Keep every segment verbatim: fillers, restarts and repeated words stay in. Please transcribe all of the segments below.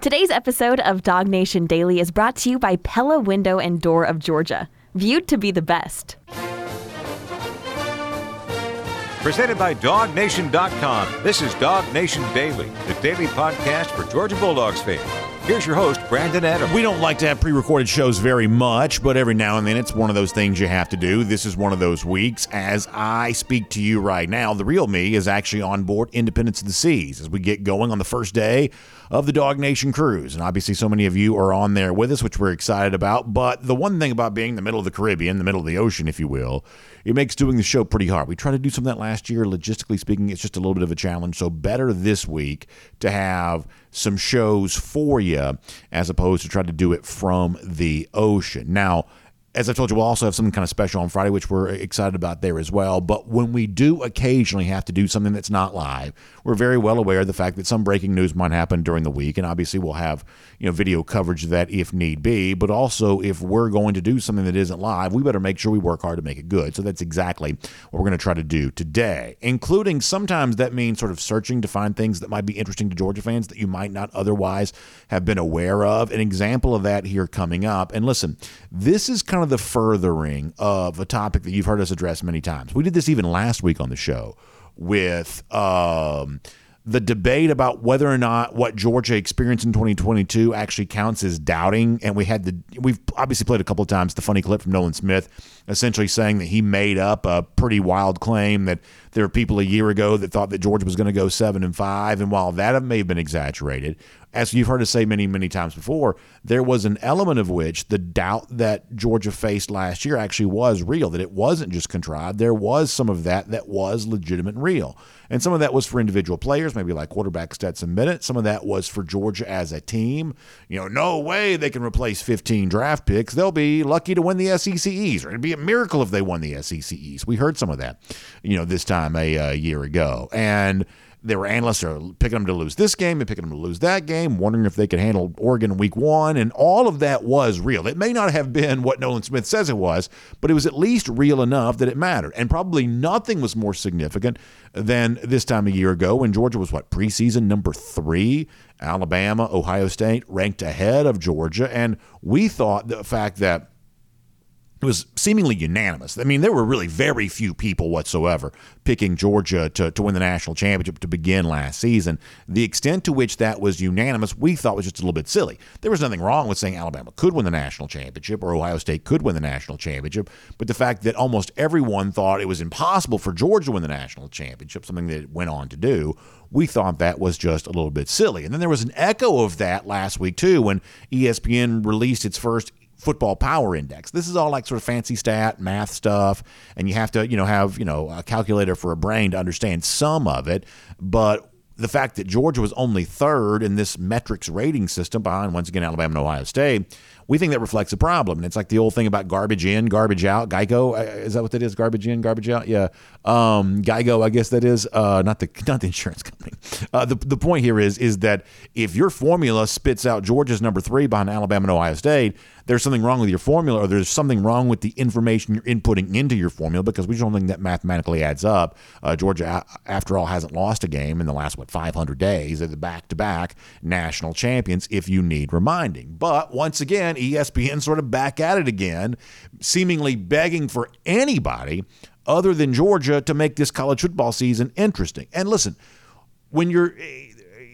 Today's episode of DawgNation Daily is brought to you by Pella Window and Door of Georgia, viewed to be the best. Presented by DawgNation dot com, this is DawgNation Daily, the daily podcast for Georgia Bulldogs fans. Here's your host, Brandon Adams. We don't like to have pre-recorded shows very much, but every now and then it's one of those things you have to do. This is one of those weeks. As I speak to you right now, the real me is actually on board Independence of the Seas as we get going on the first day of the DawgNation Cruise. And obviously so many of you are on there with us, which we're excited about. But the one thing about being in the middle of the Caribbean, the middle of the ocean, if you will, it makes doing the show pretty hard. We tried to do some of that last year. Logistically speaking, it's just a little bit of a challenge. So better this week to have some shows for you as opposed to try to do it from the ocean. Now, as I told you, we'll also have something kind of special on Friday, which we're excited about there as well. But when we do occasionally have to do something that's not live, we're very well aware of the fact that some breaking news might happen during the week. And obviously we'll have, you know, video coverage of that if need be. But also, if we're going to do something that isn't live, we better make sure we work hard to make it good. So that's exactly what we're going to try to do today, including sometimes that means sort of searching to find things that might be interesting to Georgia fans that you might not otherwise have been aware of. An example of that here coming up. And listen, this is kind of the furthering of a topic that you've heard us address many times. We did this even last week on the show with um, the debate about whether or not what Georgia experienced in twenty twenty-two actually counts as doubting. And we had the we've obviously played a couple of times the funny clip from Nolan Smith essentially saying that he made up a pretty wild claim that there were people a year ago that thought that Georgia was going to go seven and five. And while that may have been exaggerated, as you've heard us say many, many times before, there was an element of which the doubt that Georgia faced last year actually was real, that it wasn't just contrived. There was some of that that was legitimate and real. And some of that was for individual players, maybe like quarterback Stetson Bennett. Some of that was for Georgia as a team. You know, no way they can replace fifteen draft picks. They'll be lucky to win the S E C East, or it'd be a miracle if they won the S E C East. We heard some of that, you know, this time a, a year ago. And there were analysts who are picking them to lose this game and picking them to lose that game, wondering if they could handle Oregon week one. And all of that was real. It may not have been what Nolan Smith says it was, but it was at least real enough that it mattered. And probably nothing was more significant than this time a year ago when Georgia was, what, preseason number three? Alabama, Ohio State ranked ahead of Georgia. And we thought the fact that it was seemingly unanimous. I mean, there were really very few people whatsoever picking Georgia to, to win the national championship to begin last season. The extent to which that was unanimous, we thought was just a little bit silly. There was nothing wrong with saying Alabama could win the national championship or Ohio State could win the national championship, but the fact that almost everyone thought it was impossible for Georgia to win the national championship, something that it went on to do, we thought that was just a little bit silly. And then there was an echo of that last week, too, when E S P N released its first football power index. This is all like sort of fancy stat, math stuff, and you have to, you know, have, you know, a calculator for a brain to understand some of it. But the fact that Georgia was only third in this metrics rating system behind, once again, Alabama and Ohio State, we think that reflects a problem. And it's like the old thing about garbage in, garbage out. Geico, is that what that is? Garbage in, garbage out? Yeah. Um, Geico, I guess that is. Uh, not the not the insurance company. Uh, the, the point here is, is that if your formula spits out Georgia's number three behind Alabama and Ohio State, there's something wrong with your formula, or there's something wrong with the information you're inputting into your formula, because we don't think that mathematically adds up. Uh, Georgia, after all, hasn't lost a game in the last, what, five hundred days. They're the back-to-back national champions, if you need reminding. But once again, E S P N sort of back at it again, seemingly begging for anybody other than Georgia to make this college football season interesting. And listen, when you're...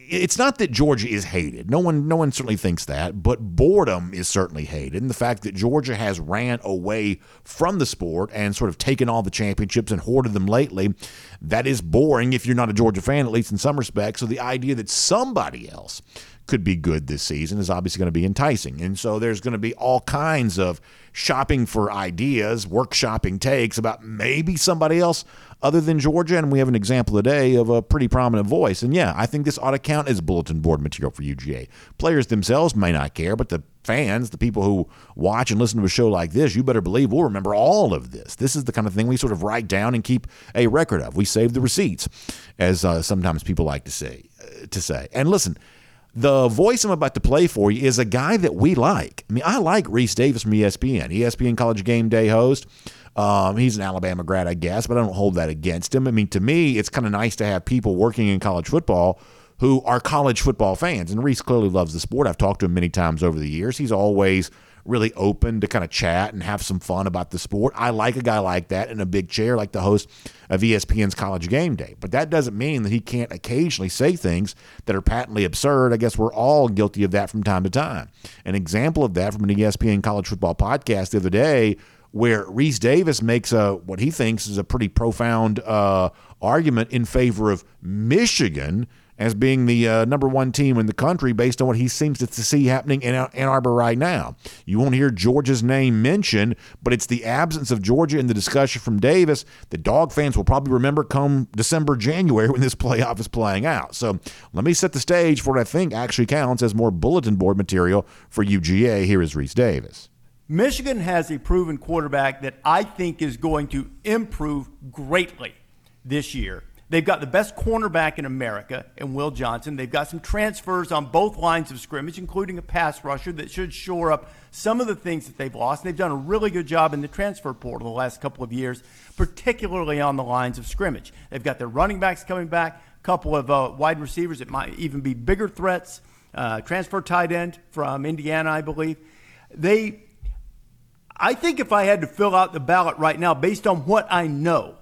It's not that Georgia is hated. No one, no one certainly thinks that, but boredom is certainly hated. And the fact that Georgia has ran away from the sport and sort of taken all the championships and hoarded them lately, that is boring if you're not a Georgia fan, at least in some respects. So the idea that somebody else could be good this season is obviously going to be enticing. And so there's going to be all kinds of shopping for ideas, workshopping takes about maybe somebody else other than Georgia. And we have an example today of a pretty prominent voice. And yeah, I think this ought to count as bulletin board material for U G A. Players themselves may not care, but the fans, the people who watch and listen to a show like this, you better believe we'll remember all of this. This is the kind of thing we sort of write down and keep a record of. We save the receipts, as uh, sometimes people like to say, uh, to say. And listen, the voice I'm about to play for you is a guy that we like. I mean, I like Rece Davis from E S P N. E S P N College Game Day host. Um, he's an Alabama grad, I guess, but I don't hold that against him. I mean, to me, it's kind of nice to have people working in college football who are college football fans. And Rece clearly loves the sport. I've talked to him many times over the years. He's always really open to kind of chat and have some fun about the sport. I like a guy like that in a big chair, like the host of E S P N's College Game Day. But that doesn't mean that he can't occasionally say things that are patently absurd. I guess we're all guilty of that from time to time. An example of that from an E S P N college football podcast the other day, where Rece Davis makes a what he thinks is a pretty profound uh, argument in favor of Michigan as being the uh, number one team in the country based on what he seems to see happening in Ann Arbor right now. You won't hear Georgia's name mentioned, but it's the absence of Georgia in the discussion from Davis that Dawg fans will probably remember come December, January, when this playoff is playing out. So let me set the stage for what I think actually counts as more bulletin board material for U G A. Here is Rece Davis. Michigan has a proven quarterback that I think is going to improve greatly this year. They've got the best cornerback in America in Will Johnson. They've got some transfers on both lines of scrimmage, including a pass rusher that should shore up some of the things that they've lost. And they've done a really good job in the transfer portal the last couple of years, particularly on the lines of scrimmage. They've got their running backs coming back, a couple of uh, wide receivers that might even be bigger threats, uh, transfer tight end from Indiana, I believe. They, I think if I had to fill out the ballot right now based on what I know,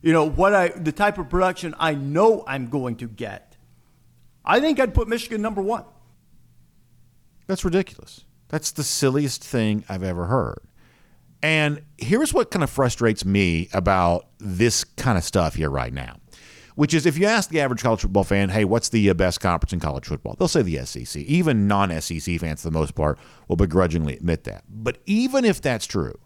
you know, what I the type of production I know I'm going to get, I think I'd put Michigan number one. That's ridiculous. That's the silliest thing I've ever heard. And here's what kind of frustrates me about this kind of stuff here right now, which is if you ask the average college football fan, hey, what's the best conference in college football? They'll say the S E C. Even non-S E C fans, for the most part, will begrudgingly admit that. But even if that's true,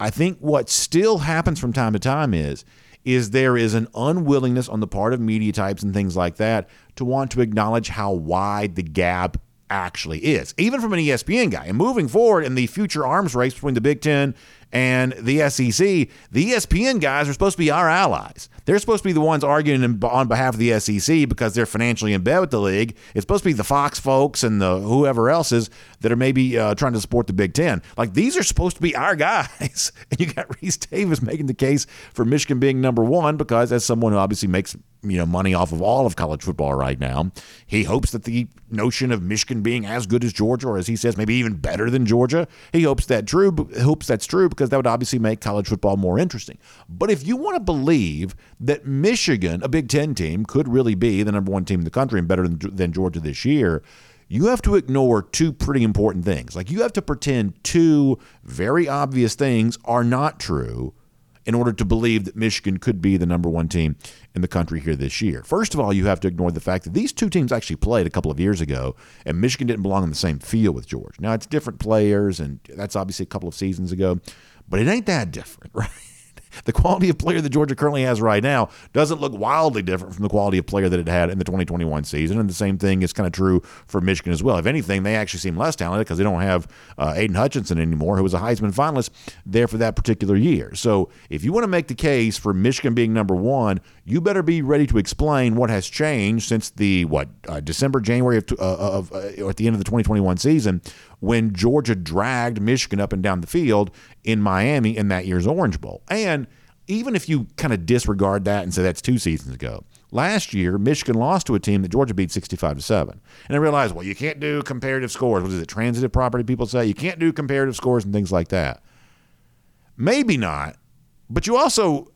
I think what still happens from time to time is is there is an unwillingness on the part of media types and things like that to want to acknowledge how wide the gap actually is, even from an E S P N guy. And moving forward in the future arms race between the Big Ten and the S E C, the E S P N guys are supposed to be our allies. They're supposed to be the ones arguing on behalf of the S E C because they're financially in bed with the league. It's supposed to be the Fox folks and the whoever else's that are maybe uh, trying to support the Big Ten. Like, these are supposed to be our guys. And you got Rece Davis making the case for Michigan being number one because, as someone who obviously makes you know money off of all of college football right now, he hopes that the notion of Michigan being as good as Georgia, or as he says, maybe even better than Georgia, he hopes that true. Hopes that's true because that would obviously make college football more interesting. But if you want to believe that Michigan, a Big Ten team, could really be the number one team in the country and better than, than Georgia this year, you have to ignore two pretty important things. Like, you have to pretend two very obvious things are not true in order to believe that Michigan could be the number one team in the country here this year. First of all, you have to ignore the fact that these two teams actually played a couple of years ago, and Michigan didn't belong on the same field with Georgia. Now, it's different players, and that's obviously a couple of seasons ago, but it ain't that different, right? The quality of player that Georgia currently has right now doesn't look wildly different from the quality of player that it had in the twenty twenty-one season, and the same thing is kind of true for Michigan as well. If anything, they actually seem less talented because they don't have uh, Aiden Hutchinson anymore, who was a Heisman finalist there for that particular year. So if you want to make the case for Michigan being number one, you better be ready to explain what has changed since the, what, uh, December, January of, uh, of uh, at the end of the twenty twenty-one season, when Georgia dragged Michigan up and down the field in Miami in that year's Orange Bowl. And even if you kind of disregard that and say that's two seasons ago, last year Michigan lost to a team that Georgia beat sixty-five to seven. And I realized, well, you can't do comparative scores. What is it, transitive property people say? You can't do comparative scores and things like that. Maybe not, but you also,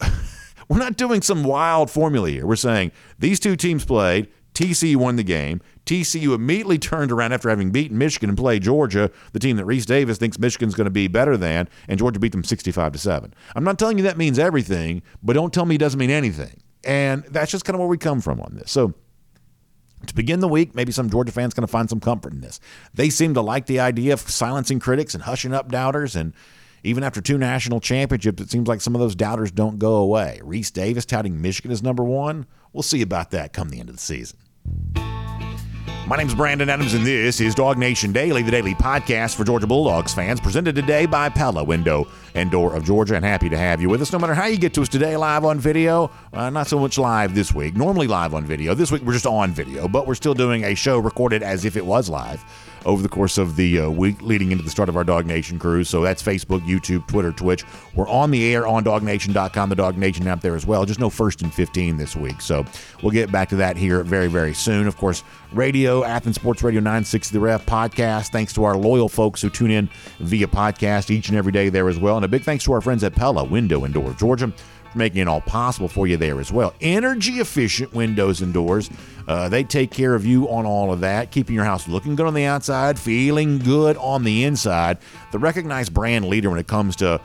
we're not doing some wild formula here. We're saying these two teams played, T C U won the game. T C U immediately turned around after having beaten Michigan and played Georgia, the team that Rece Davis thinks Michigan's going to be better than, and Georgia beat them sixty-five to seven. I'm not telling you that means everything, but don't tell me it doesn't mean anything. And that's just kind of where we come from on this. So to begin the week, maybe some Georgia fans going to find some comfort in this. They seem to like the idea of silencing critics and hushing up doubters, and even after two national championships, it seems like some of those doubters don't go away. Rece Davis touting Michigan as number one. We'll see about that come the end of the season. My name's Brandon Adams, and this is DawgNation Daily, the daily podcast for Georgia Bulldogs fans, presented today by Pella Window and Door of Georgia, and happy to have you with us. No matter how you get to us today, live on video, uh, not so much live this week, normally live on video. This week we're just on video, but we're still doing a show recorded as if it was live. over the course of the uh, week leading into the start of our DawgNation Cruise. So that's Facebook, YouTube, Twitter, Twitch. We're on the air on DawgNation dot com, the DawgNation app there as well. Just no first and fifteen this week. So we'll get back to that here very, very soon. Of course, radio, Athens Sports Radio nine sixty The Ref podcast. Thanks to our loyal folks who tune in via podcast each and every day there as well. And a big thanks to our friends at Pella Window and Door of Georgia, making it all possible for you there as well. Energy efficient windows and doors. Uh, they take care of you on all of that, keeping your house looking good on the outside, feeling good on the inside. The recognized brand leader when it comes to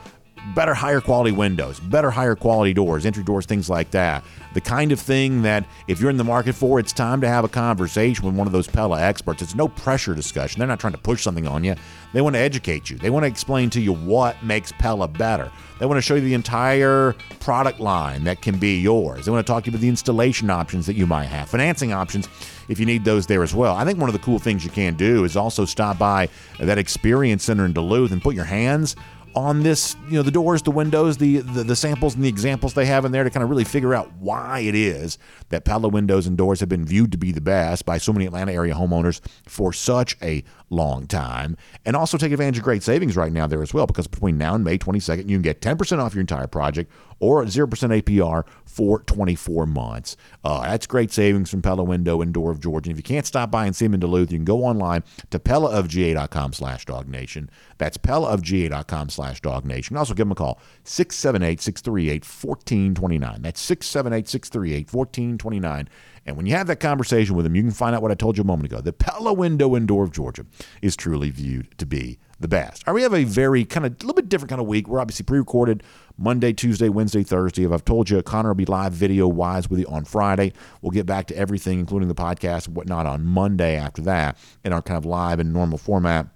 better, higher quality windows, better, higher quality doors, entry doors, things like that. The kind of thing that if you're in the market for, it's time to have a conversation with one of those Pella experts. It's no pressure discussion. They're not trying to push something on you. They want to educate you. They want to explain to you what makes Pella better. They want to show you the entire product line that can be yours. They want to talk to you about the installation options that you might have, financing options if you need those there as well. I think one of the cool things you can do is also stop by that Experience Center in Duluth and put your hands on this, you know, the doors, the windows, the, the the samples and the examples they have in there to kind of really figure out why it is that Pella windows and doors have been viewed to be the best by so many Atlanta area homeowners for such a long time. And also take advantage of great savings right now there as well, because between now and May twenty-second, you can get ten percent off your entire project or zero percent A P R for twenty-four months. Uh, that's great savings from Pella Window and Door of Georgia. And if you can't stop by and see them in Duluth, you can go online to PellaofGA.com slash DawgNation. That's PellaofGA.com slash DawgNation. Also give them a call, six seven eight, six three eight, one four two nine. That's six seven eight, six three eight, one four two nine. And when you have that conversation with them, you can find out what I told you a moment ago. The Pella Window and Door of Georgia is truly viewed to be the best. All right, we have a very kind of a little bit different kind of week. We're obviously pre-recorded Monday, Tuesday, Wednesday, Thursday. If I've told you, Connor will be live video-wise with you on Friday. We'll get back to everything, including the podcast and whatnot, on Monday after that in our kind of live and normal format.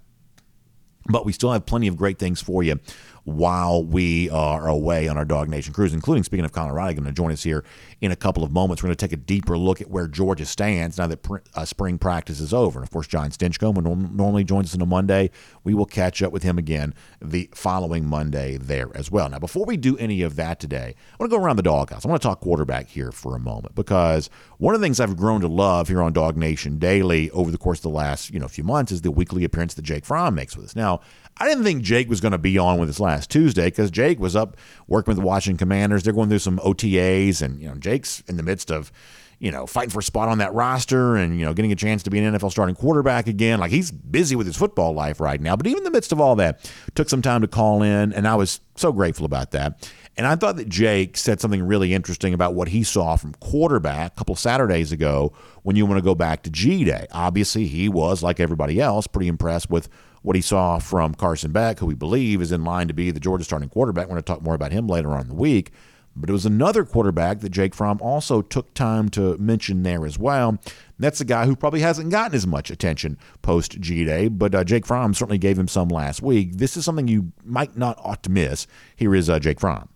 But we still have plenty of great things for you while we are away on our DawgNation Cruise, including, speaking of Connor Riley, going to join us here in a couple of moments. We're going to take a deeper look at where Georgia stands now that pr- uh, spring practice is over. And, of course, John Stinchcomb norm- normally joins us on a Monday. We will catch up with him again the following Monday there as well. Now, before we do any of that today, I want to go around the doghouse. I want to talk quarterback here for a moment, because one of the things I've grown to love here on DawgNation Daily over the course of the last you know few months is the weekly appearance that Jake Fromm makes with us. Now, I didn't think Jake was going to be on with us last Tuesday, because Jake was up working with the Washington Commanders. They're going through some O T As, and you know Jake's in the midst of you know fighting for a spot on that roster, and you know getting a chance to be an N F L starting quarterback again. Like, he's busy with his football life right now. But even in the midst of all that, took some time to call in, and I was so grateful about that. And I thought that Jake said something really interesting about what he saw from quarterback a couple of Saturdays ago. When you want to go back to G-Day, obviously he was, like everybody else, pretty impressed with what he saw from Carson Beck, who we believe is in line to be the Georgia starting quarterback. We're going to talk more about him later on in the week. But it was another quarterback that Jake Fromm also took time to mention there as well. That's a guy who probably hasn't gotten as much attention post G-Day, but uh, Jake Fromm certainly gave him some last week. This is something you might not ought to miss. Here is uh, Jake Fromm.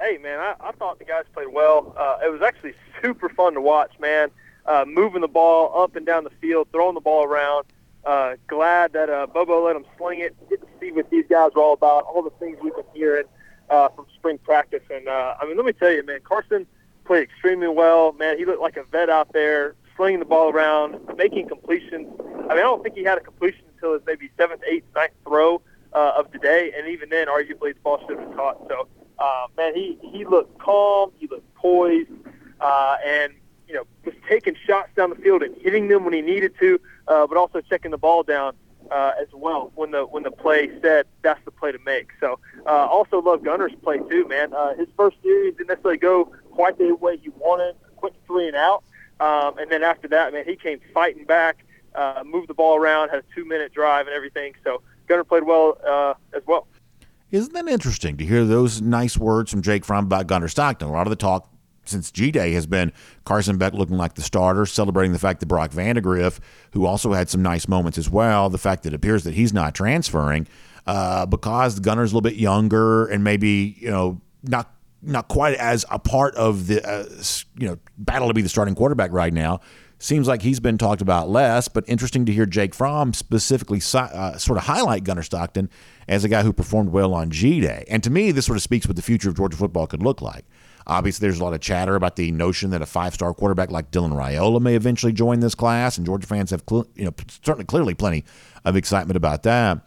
Hey, man, I, I thought the guys played well. Uh, it was actually super fun to watch, man. Uh, moving the ball up and down the field, throwing the ball around. Uh, glad that uh, Bobo let him sling it. Get to see what these guys were all about, all the things we've been hearing uh, from spring practice. And, uh, I mean, let me tell you, man, Carson played extremely well. Man, he looked like a vet out there, slinging the ball around, making completions. I mean, I don't think he had a completion until his maybe seventh, eighth, ninth throw uh, of the day. And even then, arguably, the ball should have been caught. So, uh, man, he, he looked calm. He looked poised. Uh, and, you know, just taking shots down the field and hitting them when he needed to. Uh, but also checking the ball down uh, as well when the when the play said that's the play to make. So uh, also love Gunner's play too, man. Uh, his first series didn't necessarily go quite the way he wanted. Quick three and out, um, and then after that, man, he came fighting back, uh, moved the ball around, had a two-minute drive and everything. So Gunner played well uh, as well. Isn't that interesting to hear those nice words from Jake Fromm about Gunner Stockton? A lot of the talk since G-Day has been Carson Beck looking like the starter, celebrating the fact that Brock Vandagriff, who also had some nice moments as well, the fact that it appears that he's not transferring uh, because the Gunner's a little bit younger and maybe, you know, not not quite as a part of the, uh, you know, battle to be the starting quarterback right now. Seems like he's been talked about less, but interesting to hear Jake Fromm specifically uh, sort of highlight Gunner Stockton as a guy who performed well on G-Day. And to me, this sort of speaks what the future of Georgia football could look like. Obviously, there's a lot of chatter about the notion that a five-star quarterback like Dylan Raiola may eventually join this class, and Georgia fans have cl- you know, certainly clearly plenty of excitement about that.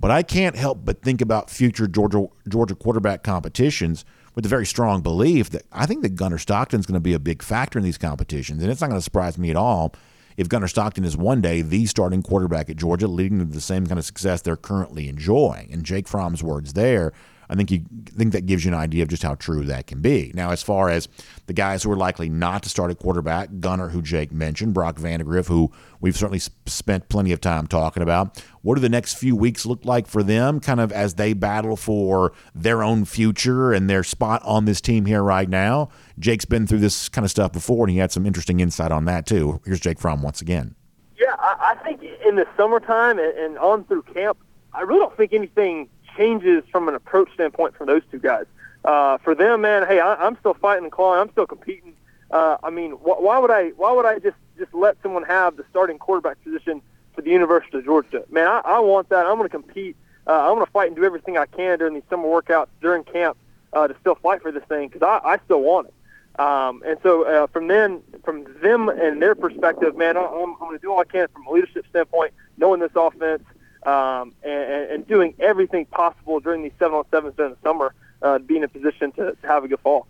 But I can't help but think about future Georgia Georgia quarterback competitions with a very strong belief that I think that Gunner Stockton is going to be a big factor in these competitions, and it's not going to surprise me at all if Gunner Stockton is one day the starting quarterback at Georgia, leading to the same kind of success they're currently enjoying. And Jake Fromm's words there, I think you think that gives you an idea of just how true that can be. Now, as far as the guys who are likely not to start at quarterback, Gunner, who Jake mentioned, Brock Vandagriff, who we've certainly spent plenty of time talking about, what do the next few weeks look like for them kind of as they battle for their own future and their spot on this team here right now? Jake's been through this kind of stuff before, and he had some interesting insight on that too. Here's Jake Fromm once again. Yeah, I think in the summertime and on through camp, I really don't think anything changes from an approach standpoint for those two guys. Uh, for them, man, hey, I, I'm still fighting and clawing. I'm still competing. Uh, I mean, wh- why would I? Why would I just, just let someone have the starting quarterback position for the University of Georgia? Man, I, I want that. I'm going to compete. Uh, I'm going to fight and do everything I can during these summer workouts, during camp, uh, to still fight for this thing because I, I still want it. Um, and so uh, from then, from them and their perspective, man, I, I'm, I'm going to do all I can from a leadership standpoint, knowing this offense. Um, and, and doing everything possible during these seven on sevens during the summer uh, be in a position to, to have a good fall.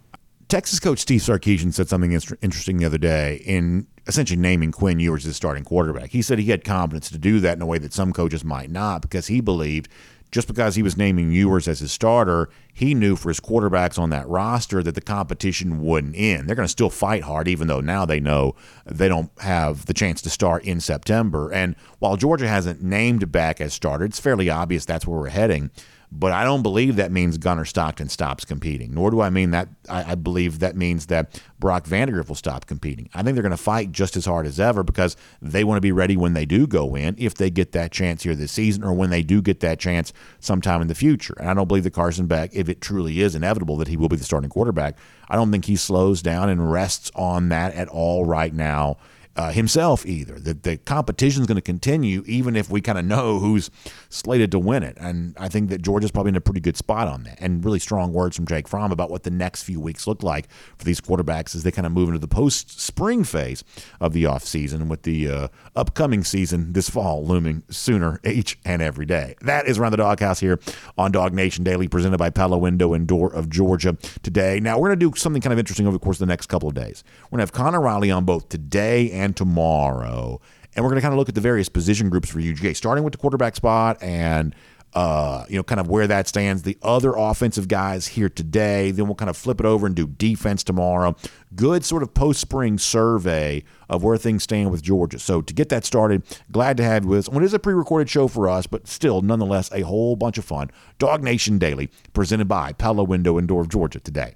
Texas coach Steve Sarkisian said something interesting the other day in essentially naming Quinn Ewers as starting quarterback. He said he had confidence to do that in a way that some coaches might not because he believed just because he was naming Ewers as his starter, he knew for his quarterbacks on that roster that the competition wouldn't end. They're going to still fight hard, even though now they know they don't have the chance to start in September. And while Georgia hasn't named Beck as starter, it's fairly obvious that's where we're heading. But I don't believe that means Gunner Stockton stops competing, nor do I mean that I, I believe that means that Brock Vandagriff will stop competing. I think they're going to fight just as hard as ever because they want to be ready when they do go in, if they get that chance here this season or when they do get that chance sometime in the future. And I don't believe that Carson Beck, if it truly is inevitable that he will be the starting quarterback, I don't think he slows down and rests on that at all right now. Uh, himself either. The, the competition is going to continue even if we kind of know who's slated to win it. And I think that Georgia's probably in a pretty good spot on that. And really strong words from Jake Fromm about what the next few weeks look like for these quarterbacks as they kind of move into the post-spring phase of the offseason with the uh, upcoming season this fall looming sooner each and every day. That is Around the Doghouse here on DawgNation Daily, presented by Pella Window and Door of Georgia today. Now, we're going to do something kind of interesting over the course of the next couple of days. We're going to have Connor Riley on both today and And tomorrow, and we're going to kind of look at the various position groups for U G A, starting with the quarterback spot and uh, you know, kind of where that stands. The other offensive guys here today, then we'll kind of flip it over and do defense tomorrow. Good sort of post-spring survey of where things stand with Georgia. So to get that started, glad to have you with us. Well, it is a pre-recorded show for us, but still, nonetheless, a whole bunch of fun. DawgNation Daily, presented by Pella Window and Door of Georgia today.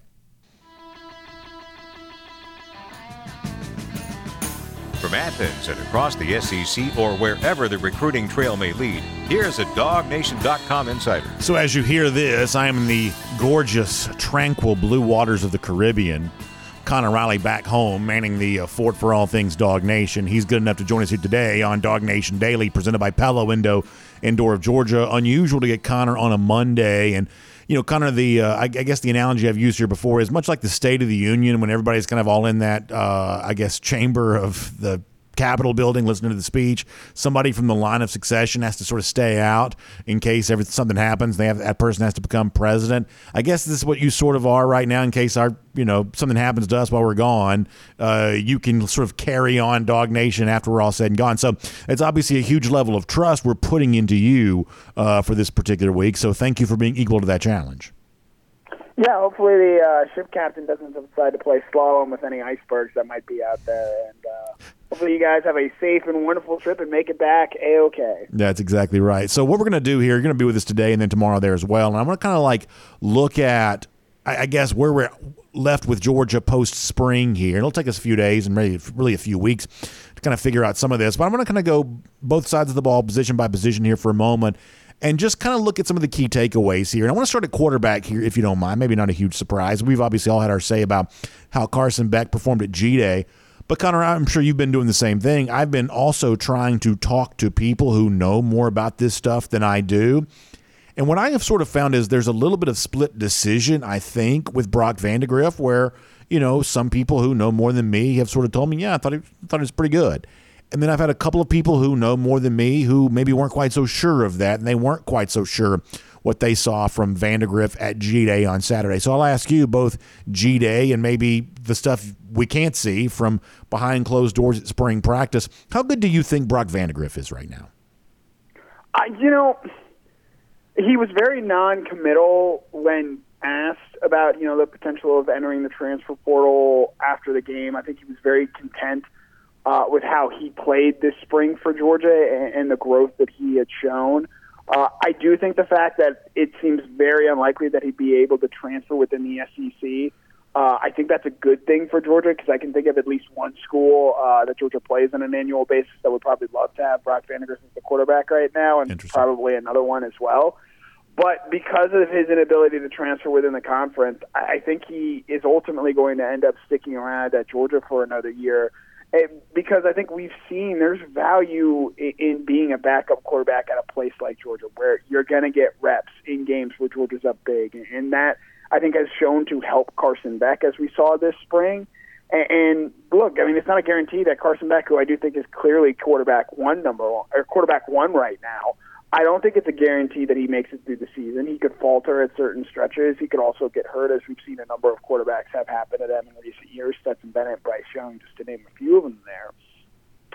From Athens and across the S E C or wherever the recruiting trail may lead, here's a DawgNation dot com insider. So as you hear this, I am in the gorgeous, tranquil blue waters of the Caribbean. Connor Riley back home, manning the uh, fort for all things DawgNation. He's good enough to join us here today on DawgNation Daily, presented by Pella Window and Door of Georgia. Unusual to get Connor on a Monday, and you know, kind of the, uh, I, I guess the analogy I've used here before is much like the State of the Union when everybody's kind of all in that, uh, I guess, chamber of the Capitol building listening to the speech. Somebody from the line of succession has to sort of stay out in case everything, something happens. They have that person has to become president. I guess this is what you sort of are right now in case our, you know, something happens to us while we're gone. Uh, you can sort of carry on DawgNation after we're all said and gone. So it's obviously a huge level of trust we're putting into you uh, for this particular week. So thank you for being equal to that challenge. Yeah, hopefully the uh, ship captain doesn't decide to play slalom with any icebergs that might be out there. And uh, hopefully you guys have a safe and wonderful trip and make it back A-OK. That's exactly right. So what we're going to do here, you're going to be with us today and then tomorrow there as well. And I'm going to kind of like look at, I guess, where we're left with Georgia post-spring here. It'll take us a few days and really, really a few weeks to kind of figure out some of this. But I'm going to kind of go both sides of the ball, position by position here for a moment, and just kind of look at some of the key takeaways here. And I want to start at quarterback here, if you don't mind. Maybe not a huge surprise. We've obviously all had our say about how Carson Beck performed at G-Day. But, Connor, I'm sure you've been doing the same thing. I've been also trying to talk to people who know more about this stuff than I do. And what I have sort of found is there's a little bit of split decision, I think, with Brock Vandagriff, where, you know, some people who know more than me have sort of told me, yeah, I thought he, I thought he was pretty good. And then I've had a couple of people who know more than me who maybe weren't quite so sure of that, and they weren't quite so sure what they saw from Vandagriff at G-Day on Saturday. So I'll ask you both G-Day and maybe the stuff we can't see from behind closed doors at spring practice. How good do you think Brock Vandagriff is right now? I, you know, he was very non-committal when asked about, you know, the potential of entering the transfer portal after the game. I think he was very content uh, with how he played this spring for Georgia and, and the growth that he had shown. Uh, I do think the fact that it seems very unlikely that he'd be able to transfer within the S E C, uh, I think that's a good thing for Georgia, because I can think of at least one school uh, that Georgia plays on an annual basis that would probably love to have Brock Vandagriff as the quarterback right now, and probably another one as well. But because of his inability to transfer within the conference, I think he is ultimately going to end up sticking around at Georgia for another year, because I think we've seen there's value in being a backup quarterback at a place like Georgia, where you're going to get reps in games where Georgia's up big. And that, I think, has shown to help Carson Beck, as we saw this spring. And look, I mean, it's not a guarantee that Carson Beck, who I do think is clearly quarterback one number one, or quarterback one right now, I don't think it's a guarantee that he makes it through the season. He could falter at certain stretches. He could also get hurt, as we've seen a number of quarterbacks have happened to them in recent years, Stetson Bennett, Bryce Young, just to name a few of them there.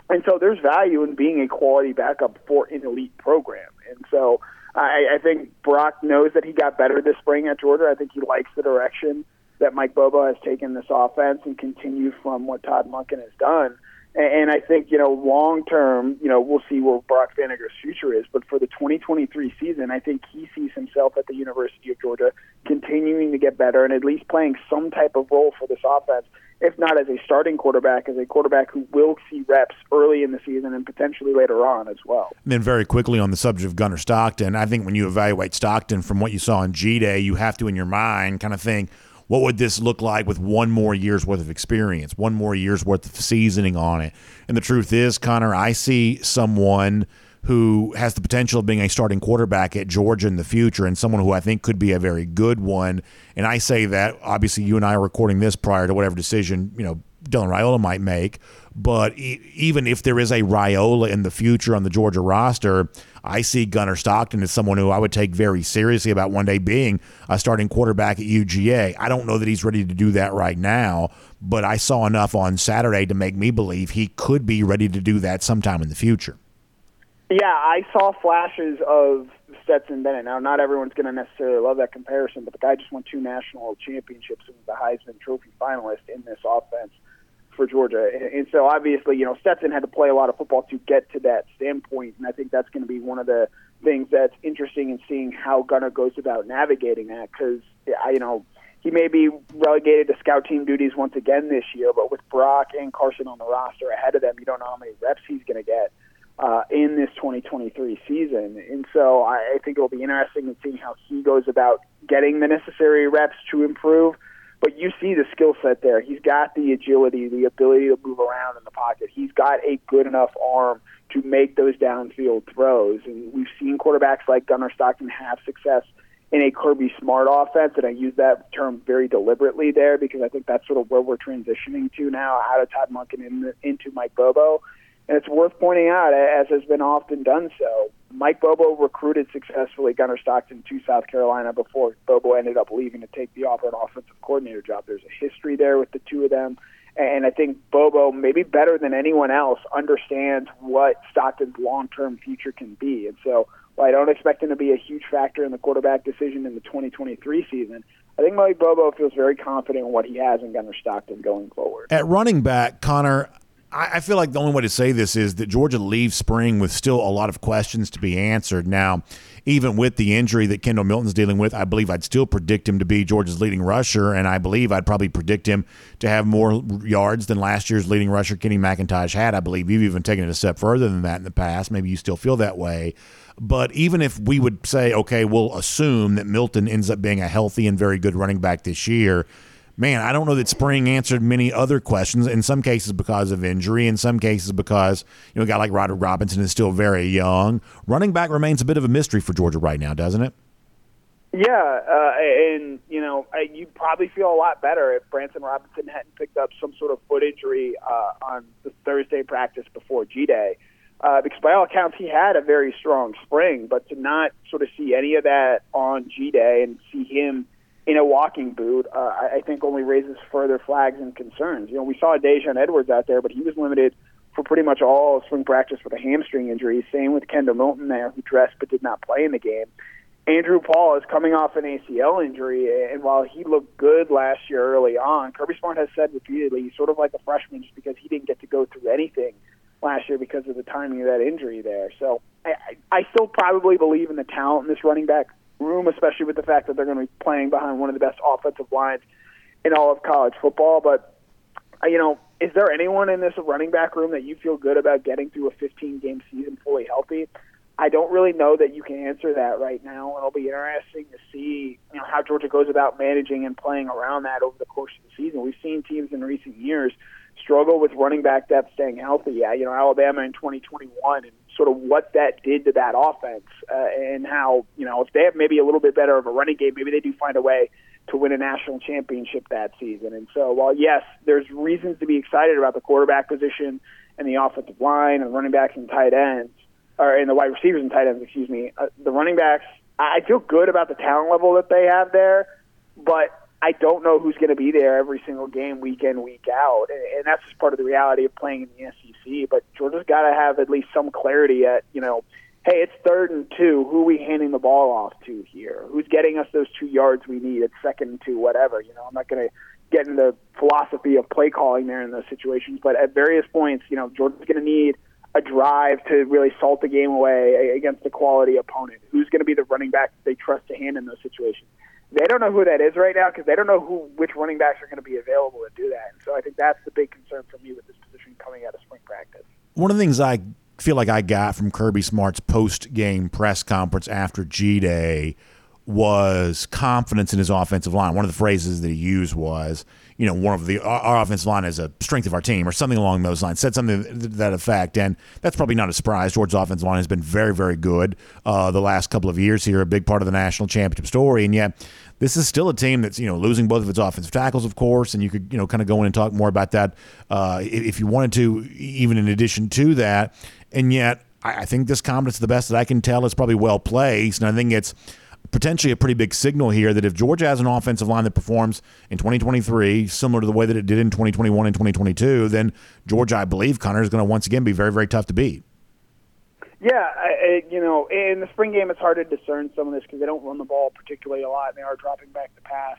And so there's value in being a quality backup for an elite program. And so I, I think Brock knows that he got better this spring at Georgia. I think he likes the direction that Mike Bobo has taken this offense and continued from what Todd Monken has done. And I think, you know, long-term, you know, we'll see where Brock Vandagriff's future is. But for the twenty twenty-three season, I think he sees himself at the University of Georgia continuing to get better and at least playing some type of role for this offense, if not as a starting quarterback, as a quarterback who will see reps early in the season and potentially later on as well. And then very quickly on the subject of Gunner Stockton, I think when you evaluate Stockton from what you saw in G-Day, you have to, in your mind, kind of think, what would this look like with one more year's worth of experience, one more year's worth of seasoning on it? And the truth is, Connor, I see someone who has the potential of being a starting quarterback at Georgia in the future, and someone who I think could be a very good one. And I say that, obviously, you and I are recording this prior to whatever decision, you know, Dylan Raiola might make. But even if there is a Raiola in the future on the Georgia roster, I see Gunner Stockton as someone who I would take very seriously about one day being a starting quarterback at U G A. I don't know that he's ready to do that right now, but I saw enough on Saturday to make me believe he could be ready to do that sometime in the future. Yeah, I saw flashes of Stetson Bennett. Now, not everyone's going to necessarily love that comparison, but the guy just won two national championships and was the Heisman Trophy finalist in this offense for Georgia. And so obviously, you know, Stetson had to play a lot of football to get to that standpoint, and I think that's going to be one of the things that's interesting in seeing how Gunner goes about navigating that, because, you know, he may be relegated to scout team duties once again this year, but with Brock and Carson on the roster ahead of them, you don't know how many reps he's going to get uh, in this twenty twenty-three season. And so I think it'll be interesting in seeing how he goes about getting the necessary reps to improve. But you see the skill set there. He's got the agility, the ability to move around in the pocket. He's got a good enough arm to make those downfield throws. And we've seen quarterbacks like Gunner Stockton have success in a Kirby Smart offense, and I use that term very deliberately there, because I think that's sort of where we're transitioning to now, out of Todd Monken in the, into Mike Bobo. And it's worth pointing out, as has been often done so, Mike Bobo recruited successfully Gunner Stockton to South Carolina before Bobo ended up leaving to take the Auburn offensive coordinator job. There's a history there with the two of them. And I think Bobo, maybe better than anyone else, understands what Stockton's long-term future can be. And so while I don't expect him to be a huge factor in the quarterback decision in the twenty twenty-three season, I think Mike Bobo feels very confident in what he has in Gunner Stockton going forward. At running back, Connor, I feel like the only way to say this is that Georgia leaves spring with still a lot of questions to be answered. Now, even with the injury that Kendall Milton's dealing with, I believe I'd still predict him to be Georgia's leading rusher, and I believe I'd probably predict him to have more yards than last year's leading rusher Kenny McIntosh had. I believe you've even taken it a step further than that in the past. Maybe you still feel that way. But even if we would say, okay, we'll assume that Milton ends up being a healthy and very good running back this year, man, I don't know that spring answered many other questions, in some cases because of injury, in some cases because, you know, a guy like Roderick Robinson is still very young. Running back remains a bit of a mystery for Georgia right now, doesn't it? Yeah, uh, and, you know, you'd probably feel a lot better if Branson Robinson hadn't picked up some sort of foot injury uh, on the Thursday practice before G-Day, uh, because by all accounts he had a very strong spring, but to not sort of see any of that on G-Day and see him in a walking boot, uh, I think only raises further flags and concerns. You know, we saw Dejon Edwards out there, but he was limited for pretty much all of spring practice with a hamstring injury. Same with Kendall Milton there, who dressed but did not play in the game. Andrew Paul is coming off an A C L injury, and while he looked good last year early on, Kirby Smart has said repeatedly he's sort of like a freshman just because he didn't get to go through anything last year because of the timing of that injury there. So I, I still probably believe in the talent in this running back room, especially with the fact that they're going to be playing behind one of the best offensive lines in all of college football. But, you know, is there anyone in this running back room that you feel good about getting through a fifteen-game season fully healthy? I don't really know that you can answer that right now. It'll be interesting to see, you know, how Georgia goes about managing and playing around that over the course of the season. We've seen teams in recent years struggle with running back depth staying healthy. Yeah, you know, Alabama in twenty twenty-one and sort of what that did to that offense, uh, and how, you know, if they have maybe a little bit better of a running game, maybe they do find a way to win a national championship that season. And so while, yes, there's reasons to be excited about the quarterback position and the offensive line and running backs and tight ends, or in the wide receivers and tight ends, excuse me, uh, the running backs, I feel good about the talent level that they have there, but I don't know who's going to be there every single game, week in, week out, and, and that's just part of the reality of playing in the S E C, but Georgia's got to have at least some clarity at, you know, hey, it's third and two, who are we handing the ball off to here? Who's getting us those two yards we need at second and two, whatever, you know, I'm not going to get into the philosophy of play calling there in those situations, but at various points, you know, Georgia's going to need a drive to really salt the game away against a quality opponent. Who's going to be the running back they trust to hand in those situations? They don't know who that is right now because they don't know who which running backs are going to be available to do that. And so I think that's the big concern for me with this position coming out of spring practice. One of the things I feel like I got from Kirby Smart's post-game press conference after G-Day was confidence in his offensive line. One of the phrases that he used was, you know, one of the our, our offensive line is a strength of our team or something along those lines, said something to that effect. And that's probably not a surprise. Georgia's offensive line has been very, very good uh, the last couple of years here, a big part of the national championship story. And yet this is still a team that's, you know, losing both of its offensive tackles, of course. And you could, you know, kind of go in and talk more about that uh, if you wanted to, even in addition to that. And yet I, I think this confidence, the best that I can tell, is probably well placed. And I think it's potentially a pretty big signal here that if Georgia has an offensive line that performs in twenty twenty-three similar to the way that it did in twenty twenty-one and twenty twenty-two, then Georgia, I believe, Connor, is going to once again be very, very tough to beat. Yeah, I, you know, in the spring game, it's hard to discern some of this because they don't run the ball particularly a lot, and they are dropping back the pass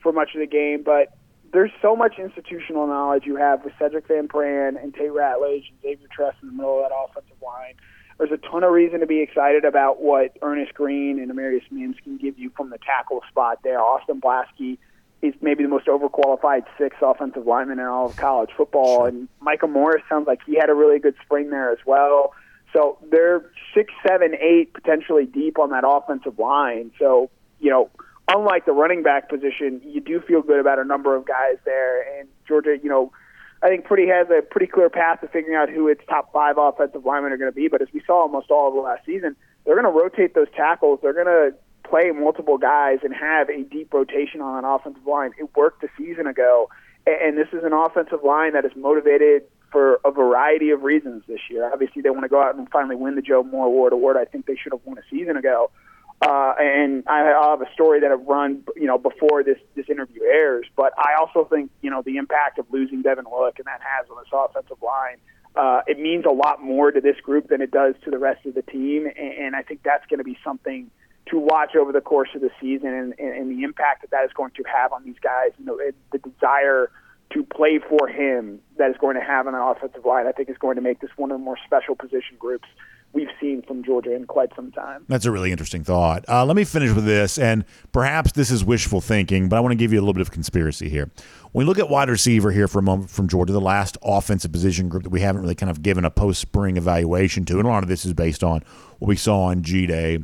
for much of the game. But there's so much institutional knowledge you have with Cedric Van Pran and Tate Ratledge and Xavier Tress in the middle of that offensive line. There's a ton of reason to be excited about what Ernest Green and Amarius Mims can give you from the tackle spot there. Austin Blaskey is maybe the most overqualified sixth offensive lineman in all of college football, and Michael Morris sounds like he had a really good spring there as well. So they're six, seven, eight potentially deep on that offensive line. So, you know, unlike the running back position, you do feel good about a number of guys there, and Georgia, you know, I think pretty has a pretty clear path to figuring out who its top five offensive linemen are going to be. But as we saw almost all of the last season, they're going to rotate those tackles. They're going to play multiple guys and have a deep rotation on an offensive line. It worked a season ago, and this is an offensive line that is motivated for a variety of reasons this year. Obviously, they want to go out and finally win the Joe Moore Award, award I think they should have won a season ago. Uh, and I'll have a story that I've run, you know, before this, this interview airs. But I also think, you know, the impact of losing Devin Willick and that has on this offensive line, uh, it means a lot more to this group than it does to the rest of the team. And, and I think that's going to be something to watch over the course of the season and, and, and the impact that that is going to have on these guys. You know, it, the desire to play for him that is going to have on an offensive line, I think is going to make this one of the more special position groups we've seen from Georgia in quite some time. That's a really interesting thought. Uh, let me finish with this, and perhaps this is wishful thinking, but I want to give you a little bit of conspiracy here. When we look at wide receiver here for a moment from Georgia, the last offensive position group that we haven't really kind of given a post-spring evaluation to, and a lot of this is based on what we saw on G-Day,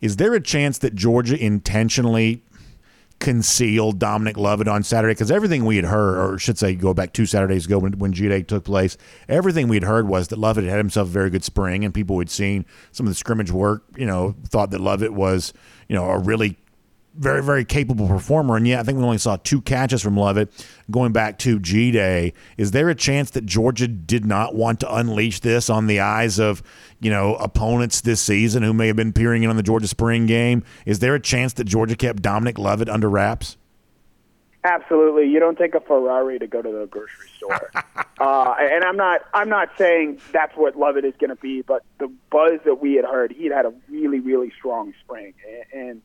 is there a chance that Georgia intentionally concealed Dominic Lovett on Saturday? Because everything we had heard, or should say go back two Saturdays ago when, when G-Day took place, everything we had heard was that Lovett had himself a very good spring, and people who had seen some of the scrimmage work, you know, thought that Lovett was, you know, a really very, very capable performer. And yeah, I think we only saw two catches from Lovett going back to G-Day. Is there a chance that Georgia did not want to unleash this on the eyes of, you know, opponents this season who may have been peering in on the Georgia spring game? Is there a chance that Georgia kept Dominic Lovett under wraps? Absolutely. You don't take a Ferrari to go to the grocery store. uh, and I'm not I'm not saying that's what Lovett is going to be, but the buzz that we had heard, he'd had a really, really strong spring. And,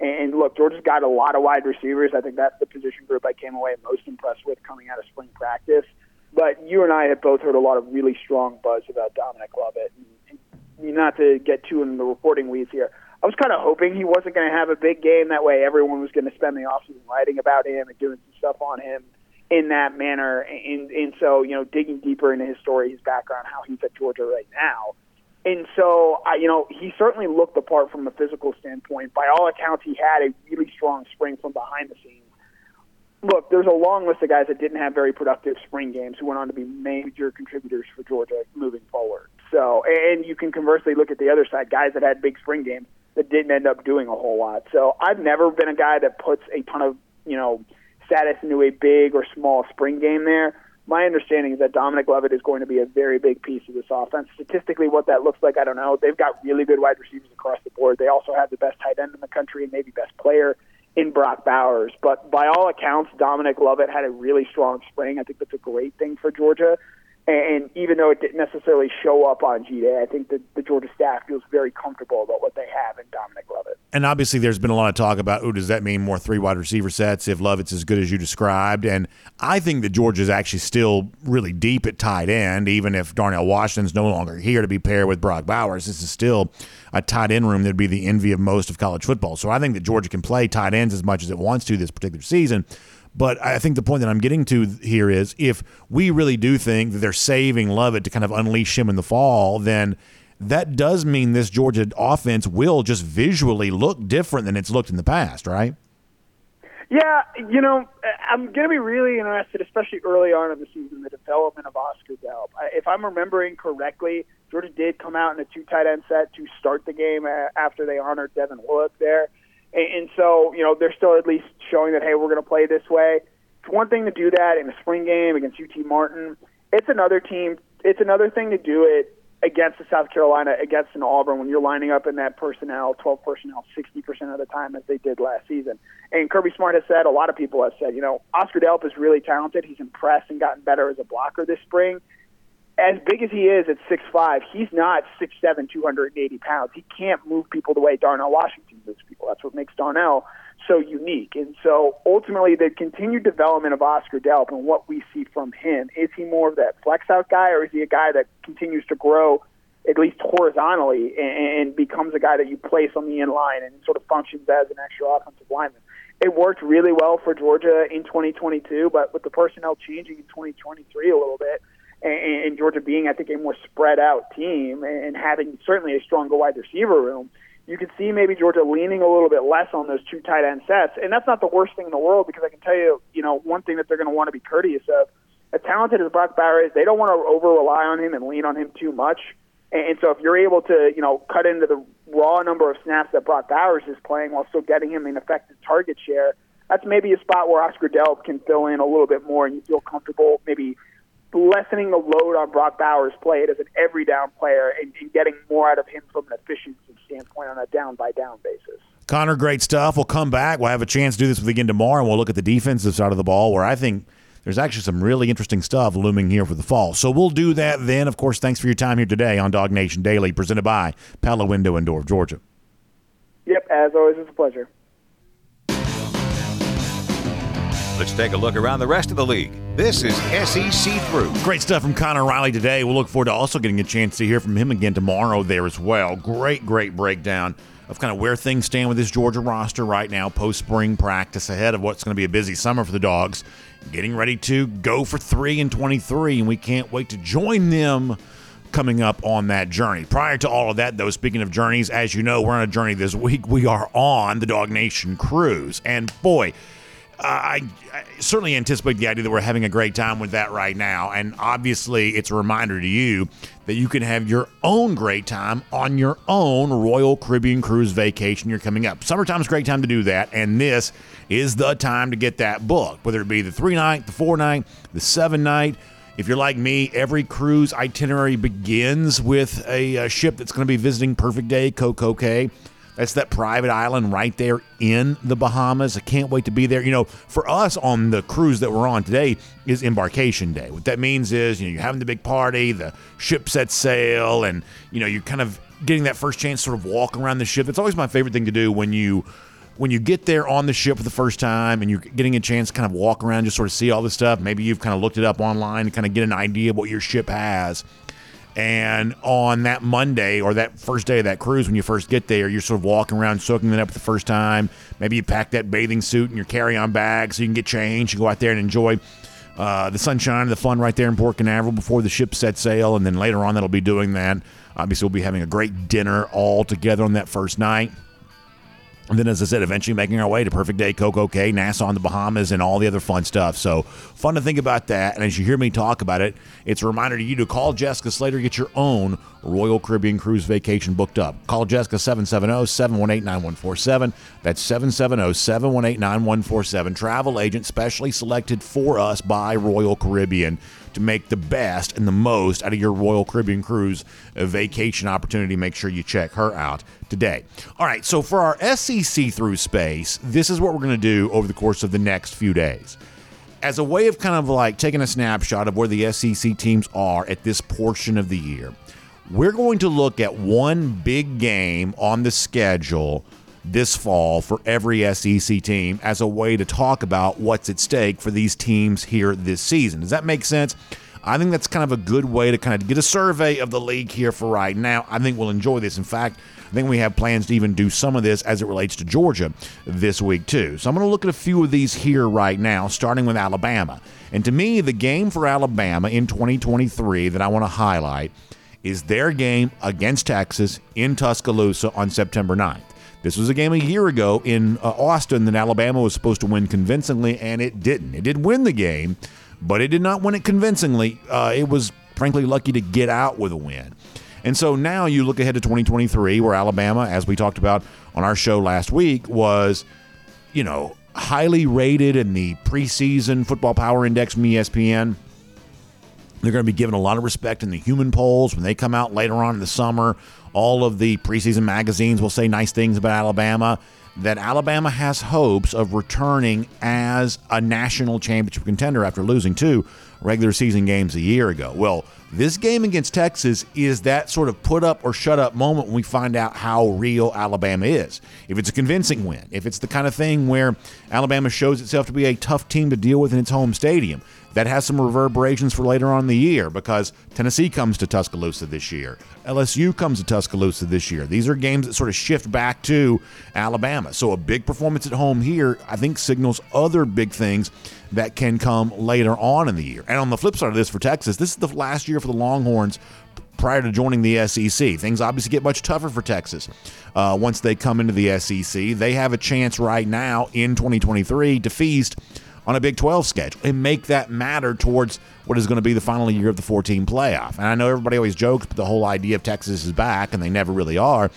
and, and look, Georgia's got a lot of wide receivers. I think that's the position group I came away most impressed with coming out of spring practice. But you and I have both heard a lot of really strong buzz about Dominic Lovett. And, and not to get too in the reporting weeds here, I was kind of hoping he wasn't going to have a big game. That way everyone was going to spend the offseason writing about him and doing some stuff on him in that manner. And, and so, you know, digging deeper into his story, his background, how he's at Georgia right now. And so, I, you know, he certainly looked the part from a physical standpoint. By all accounts, he had a really strong spring from behind the scenes. Look, there's a long list of guys that didn't have very productive spring games who went on to be major contributors for Georgia moving forward. So, and you can conversely look at the other side, guys that had big spring games that didn't end up doing a whole lot. So I've never been a guy that puts a ton of, you know, status into a big or small spring game there. My understanding is that Dominic Lovett is going to be a very big piece of this offense. Statistically, what that looks like, I don't know. They've got really good wide receivers across the board. They also have the best tight end in the country and maybe best player in Brock Bowers. But by all accounts, Dominic Lovett had a really strong spring. I think that's a great thing for Georgia. And even though it didn't necessarily show up on G-Day, I think that the Georgia staff feels very comfortable about what they have in Dominic Lovett. And obviously there's been a lot of talk about, oh, does that mean more three wide receiver sets if Lovett's as good as you described? And I think that Georgia's actually still really deep at tight end, even if Darnell Washington's no longer here to be paired with Brock Bowers. This is still a tight end room that would be the envy of most of college football. So I think that Georgia can play tight ends as much as it wants to this particular season. But I think the point that I'm getting to here is if we really do think that they're saving Lovett to kind of unleash him in the fall, then that does mean this Georgia offense will just visually look different than it's looked in the past, right? Yeah, you know, I'm going to be really interested, especially early on in the season, the development of Oscar Delp. If I'm remembering correctly, Georgia did come out in a two-tight end set to start the game after they honored Devin Willick there. And so, you know, they're still at least showing that, hey, we're going to play this way. It's one thing to do that in a spring game against U T Martin. It's another team. It's another thing to do it against a South Carolina, against an Auburn, when you're lining up in that personnel, twelve personnel, sixty percent of the time as they did last season. And Kirby Smart has said, a lot of people have said, you know, Oscar Delp is really talented. He's impressed and gotten better as a blocker this spring. As big as he is at six five, he's not six seven, two hundred eighty pounds. He can't move people the way Darnell Washington moves people. That's what makes Darnell so unique. And so ultimately the continued development of Oscar Delp and what we see from him, is he more of that flex-out guy, or is he a guy that continues to grow at least horizontally and becomes a guy that you place on the inline and sort of functions as an extra offensive lineman? It worked really well for Georgia in twenty twenty-two, but with the personnel changing in twenty twenty-three a little bit, and Georgia being, I think, a more spread-out team and having certainly a stronger wide receiver room, you could see maybe Georgia leaning a little bit less on those two tight end sets. And that's not the worst thing in the world, because I can tell you, you know, one thing that they're going to want to be courteous of, as talented as Brock Bowers is, they don't want to over-rely on him and lean on him too much. And so if you're able to, you know, cut into the raw number of snaps that Brock Bowers is playing while still getting him an effective target share, that's maybe a spot where Oscar Delp can fill in a little bit more and you feel comfortable maybe lessening the load on Brock Bowers' play as an every-down player and, and getting more out of him from an efficiency standpoint on a down-by-down basis. Connor, great stuff. We'll come back. We'll have a chance to do this again tomorrow, and we'll look at the defensive side of the ball, where I think there's actually some really interesting stuff looming here for the fall. So we'll do that then. Of course, thanks for your time here today on DawgNation Daily, presented by Pella Window and Door of Georgia. Yep, as always, it's a pleasure. Let's take a look around the rest of the league. This is S E C Through. Great stuff from Connor Riley today. We'll look forward to also getting a chance to hear from him again tomorrow there as well. Great, great breakdown of kind of where things stand with this Georgia roster right now, post-spring practice, ahead of what's going to be a busy summer for the Dogs. Getting ready to go for three and twenty-three, and we can't wait to join them coming up on that journey. Prior to all of that, though, speaking of journeys, as you know, we're on a journey this week. We are on the DawgNation Cruise, and boy, Uh, I, I certainly anticipate the idea that we're having a great time with that right now. And obviously, it's a reminder to you that you can have your own great time on your own Royal Caribbean cruise vacation you're coming up. Summertime's a great time to do that, and this is the time to get that booked, whether it be the three-night, the four-night, the seven-night. If you're like me, every cruise itinerary begins with a, a ship that's going to be visiting Perfect Day, Coco Cay. That's that private island right there in the Bahamas. I can't wait to be there. You know, for us on the cruise that we're on today is embarkation day. What that means is, you know, you're having the big party, the ship sets sail, and, you know, you're kind of getting that first chance to sort of walk around the ship. It's always my favorite thing to do when you when you get there on the ship for the first time and you're getting a chance to kind of walk around, just sort of see all this stuff. Maybe you've kind of looked it up online to kind of get an idea of what your ship has. And on that Monday or that first day of that cruise, when you first get there, you're sort of walking around soaking it up for the first time. Maybe you pack that bathing suit and your carry-on bag so you can get changed and go out there and enjoy uh, the sunshine and the fun right there in Port Canaveral before the ship sets sail. And then later on, that'll be doing that. Obviously, we'll be having a great dinner all together on that first night. And then, as I said, eventually making our way to Perfect Day, Coco Cay, Nassau in the Bahamas, and all the other fun stuff. So fun to think about that. And as you hear me talk about it, it's a reminder to you to call Jessica Slater, get your own Royal Caribbean cruise vacation booked up. Call Jessica seven seven zero, seven one eight, nine one four seven. That's seven seven zero, seven one eight, nine one four seven. Travel agent specially selected for us by Royal Caribbean to make the best and the most out of your Royal Caribbean cruise vacation opportunity. Make sure you check her out today. All right, so for our S E C through space, this is what we're going to do over the course of the next few days. As a way of kind of like taking a snapshot of where the S E C teams are at this portion of the year, we're going to look at one big game on the schedule this fall for every S E C team as a way to talk about what's at stake for these teams here this season. Does that make sense? I think that's kind of a good way to kind of get a survey of the league here for right now. I think we'll enjoy this. In fact, I think we have plans to even do some of this as it relates to Georgia this week, too. So I'm going to look at a few of these here right now, starting with Alabama. And to me, the game for Alabama in twenty twenty-three that I want to highlight is their game against Texas in Tuscaloosa on September ninth. This was a game a year ago in uh, Austin that Alabama was supposed to win convincingly, and it didn't. It did win the game, but it did not win it convincingly. Uh, it was, frankly, lucky to get out with a win. And so now you look ahead to twenty twenty-three, where Alabama, as we talked about on our show last week, was, you know, highly rated in the preseason football power index from E S P N. They're going to be given a lot of respect in the human polls when they come out later on in the summer. All of the preseason magazines will say nice things about Alabama, that Alabama has hopes of returning as a national championship contender after losing two regular season games a year ago. Well, this game against Texas is that sort of put up or shut up moment when we find out how real Alabama is. If it's a convincing win, if it's the kind of thing where Alabama shows itself to be a tough team to deal with in its home stadium, that has some reverberations for later on in the year, because Tennessee comes to Tuscaloosa this year. L S U comes to Tuscaloosa this year. These are games that sort of shift back to Alabama. So a big performance at home here, I think, signals other big things that can come later on in the year. And on the flip side of this for Texas, this is the last year for the Longhorns prior to joining the S E C. Things obviously get much tougher for Texas uh, once they come into the S E C. They have a chance right now in twenty twenty-three to feast on a Big twelve schedule and make that matter towards what is going to be the final year of the four-team playoff. And I know everybody always jokes, but the whole idea of Texas is back, and they never really are.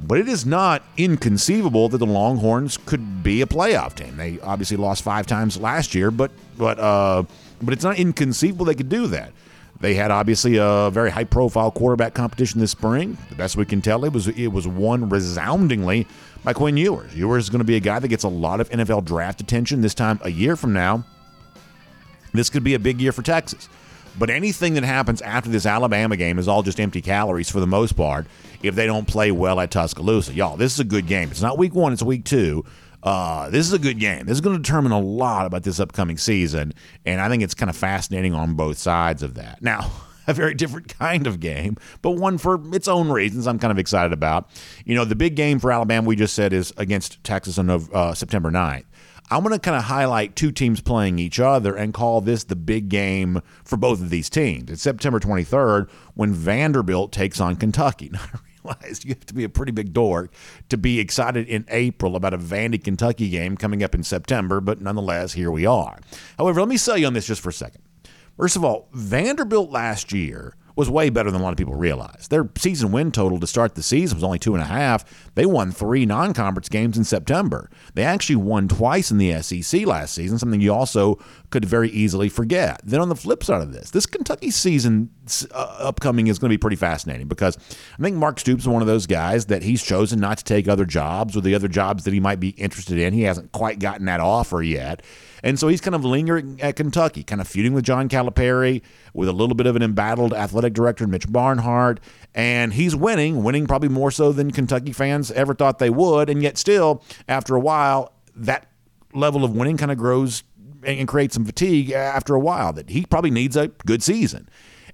But it is not inconceivable that the Longhorns could be a playoff team. They obviously lost five times last year, but but uh, but it's not inconceivable they could do that. They had obviously a very high-profile quarterback competition this spring. The best we can tell, it was it was won resoundingly by Quinn Ewers. Ewers is going to be a guy that gets a lot of N F L draft attention this time a year from now. This could be a big year for Texas. But anything that happens after this Alabama game is all just empty calories for the most part if they don't play well at Tuscaloosa. Y'all, this is a good game. It's not week one, it's week two. Uh, this is a good game. This is going to determine a lot about this upcoming season, and I think it's kind of fascinating on both sides of that. Now, a very different kind of game, but one for its own reasons I'm kind of excited about. You know, the big game for Alabama, we just said, is against Texas on uh, September ninth. I'm going to kind of highlight two teams playing each other and call this the big game for both of these teams. It's September twenty-third when Vanderbilt takes on Kentucky. Now, I realized you have to be a pretty big dork to be excited in April about a Vandy, Kentucky game coming up in September, but nonetheless, here we are. However, let me sell you on this just for a second. First of all, Vanderbilt last year was way better than a lot of people realize. Their season win total to start the season was only two and a half. They won three non-conference games in September. They actually won twice in the S E C last season, something you also could very easily forget. Then on the flip side of this, this Kentucky season uh, upcoming is going to be pretty fascinating because I think Mark Stoops is one of those guys that he's chosen not to take other jobs or the other jobs that he might be interested in. He hasn't quite gotten that offer yet. And so he's kind of lingering at Kentucky, kind of feuding with John Calipari, with a little bit of an embattled athletic director, Mitch Barnhart, and he's winning, winning probably more so than Kentucky fans ever thought they would, and yet still, after a while, that level of winning kind of grows and creates some fatigue after a while, that he probably needs a good season.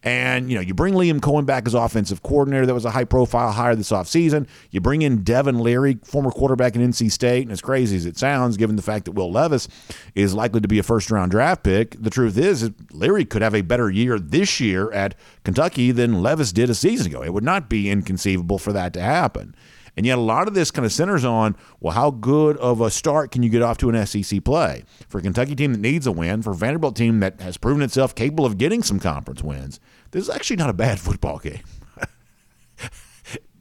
And, you know, you bring Liam Cohen back as offensive coordinator. That was a high-profile hire this offseason. You bring in Devin Leary, former quarterback in N C State, and as crazy as it sounds, given the fact that Will Levis is likely to be a first-round draft pick, the truth is, is Leary could have a better year this year at Kentucky than Levis did a season ago. It would not be inconceivable for that to happen. And yet a lot of this kind of centers on, well, how good of a start can you get off to an S E C play? For a Kentucky team that needs a win, for a Vanderbilt team that has proven itself capable of getting some conference wins, this is actually not a bad football game.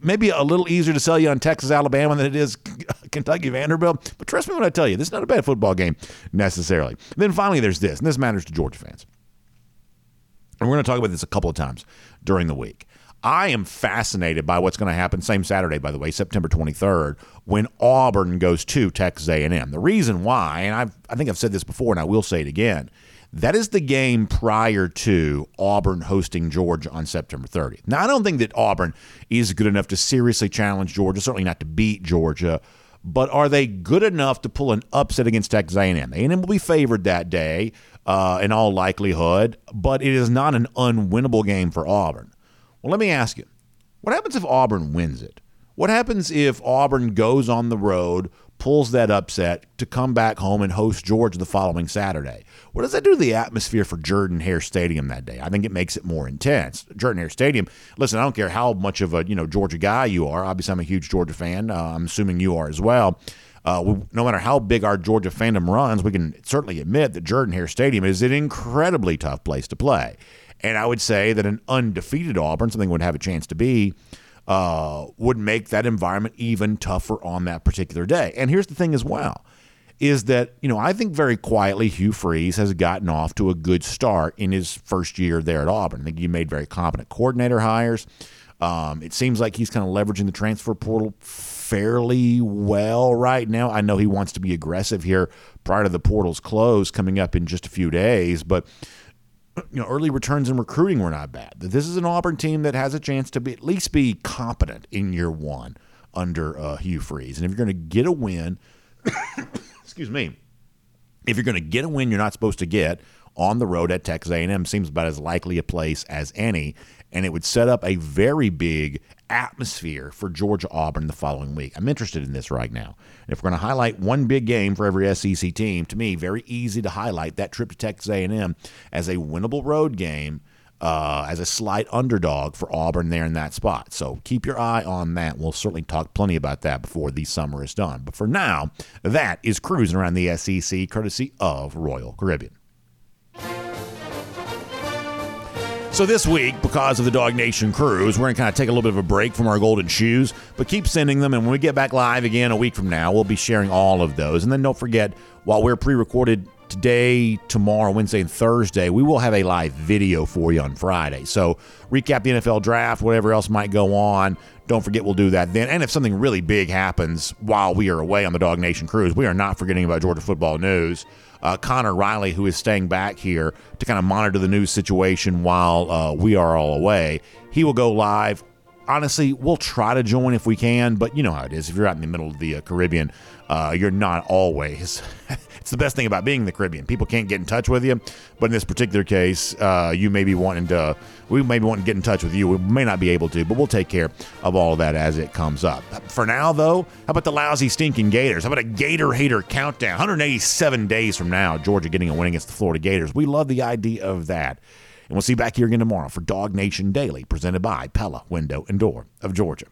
Maybe a little easier to sell you on Texas, Alabama than it is Kentucky, Vanderbilt. But trust me when I tell you, this is not a bad football game necessarily. And then finally, there's this, and this matters to Georgia fans. And we're going to talk about this a couple of times during the week. I am fascinated by what's going to happen, same Saturday, by the way, September twenty-third, when Auburn goes to Texas A and M. The reason why, and I've, I think I've said this before and I will say it again, that is the game prior to Auburn hosting Georgia on September thirtieth. Now, I don't think that Auburn is good enough to seriously challenge Georgia, certainly not to beat Georgia, but are they good enough to pull an upset against Texas A and M? A and M will be favored that day uh, in all likelihood, but it is not an unwinnable game for Auburn. Well, let me ask you, what happens if Auburn wins it? What happens if Auburn goes on the road, pulls that upset to come back home and host Georgia the following Saturday? What does that do to the atmosphere for Jordan-Hare Stadium that day? I think it makes it more intense. Jordan-Hare Stadium, listen, I don't care how much of a you know Georgia guy you are. Obviously, I'm a huge Georgia fan. Uh, I'm assuming you are as well. Uh, we, no matter how big our Georgia fandom runs, we can certainly admit that Jordan-Hare Stadium is an incredibly tough place to play. And I would say that an undefeated Auburn, something would have a chance to be, uh, would make that environment even tougher on that particular day. And here's the thing as well, is that, you know, I think very quietly Hugh Freeze has gotten off to a good start in his first year there at Auburn. I think he made very competent coordinator hires. Um, it seems like he's kind of leveraging the transfer portal fairly well right now. I know he wants to be aggressive here prior to the portal's close coming up in just a few days, but you know, early returns in recruiting were not bad. This is an Auburn team that has a chance to be, at least be competent in year one under uh, Hugh Freeze. And if you're going to get a win, excuse me, if you're going to get a win you're not supposed to get on the road at Texas A and M, seems about as likely a place as any. And it would set up a very big atmosphere for Georgia-Auburn the following week. I'm interested in this right now. And if we're going to highlight one big game for every S E C team, to me, very easy to highlight that trip to Texas A and M as a winnable road game, uh, as a slight underdog for Auburn there in that spot. So keep your eye on that. We'll certainly talk plenty about that before the summer is done. But for now, that is Cruising Around the S E C, courtesy of Royal Caribbean. So this week, because of the DawgNation Cruise, we're going to kind of take a little bit of a break from our golden shoes, but keep sending them. And when we get back live again a week from now, we'll be sharing all of those. And then don't forget, while we're pre-recorded today, tomorrow, Wednesday, and Thursday, we will have a live video for you on Friday. So recap the N F L draft, whatever else might go on. Don't forget we'll do that then. And if something really big happens while we are away on the DawgNation Cruise, we are not forgetting about Georgia football news. Uh, Connor Riley, who is staying back here to kind of monitor the news situation while uh, we are all away, he will go live. Honestly, we'll try to join if we can, but you know how it is. If you're out in the middle of the uh, Caribbean, uh, you're not always. It's the best thing about being in the Caribbean. People can't get in touch with you, but in this particular case, uh, you may be wanting to. We may be wanting to get in touch with you. We may not be able to, but we'll take care of all of that as it comes up. For now, though, how about the lousy, stinking Gators? How about a Gator hater countdown? one hundred eighty-seven days from now, Georgia getting a win against the Florida Gators. We love the idea of that. And we'll see you back here again tomorrow for DawgNation Daily, presented by Pella Window and Door of Georgia.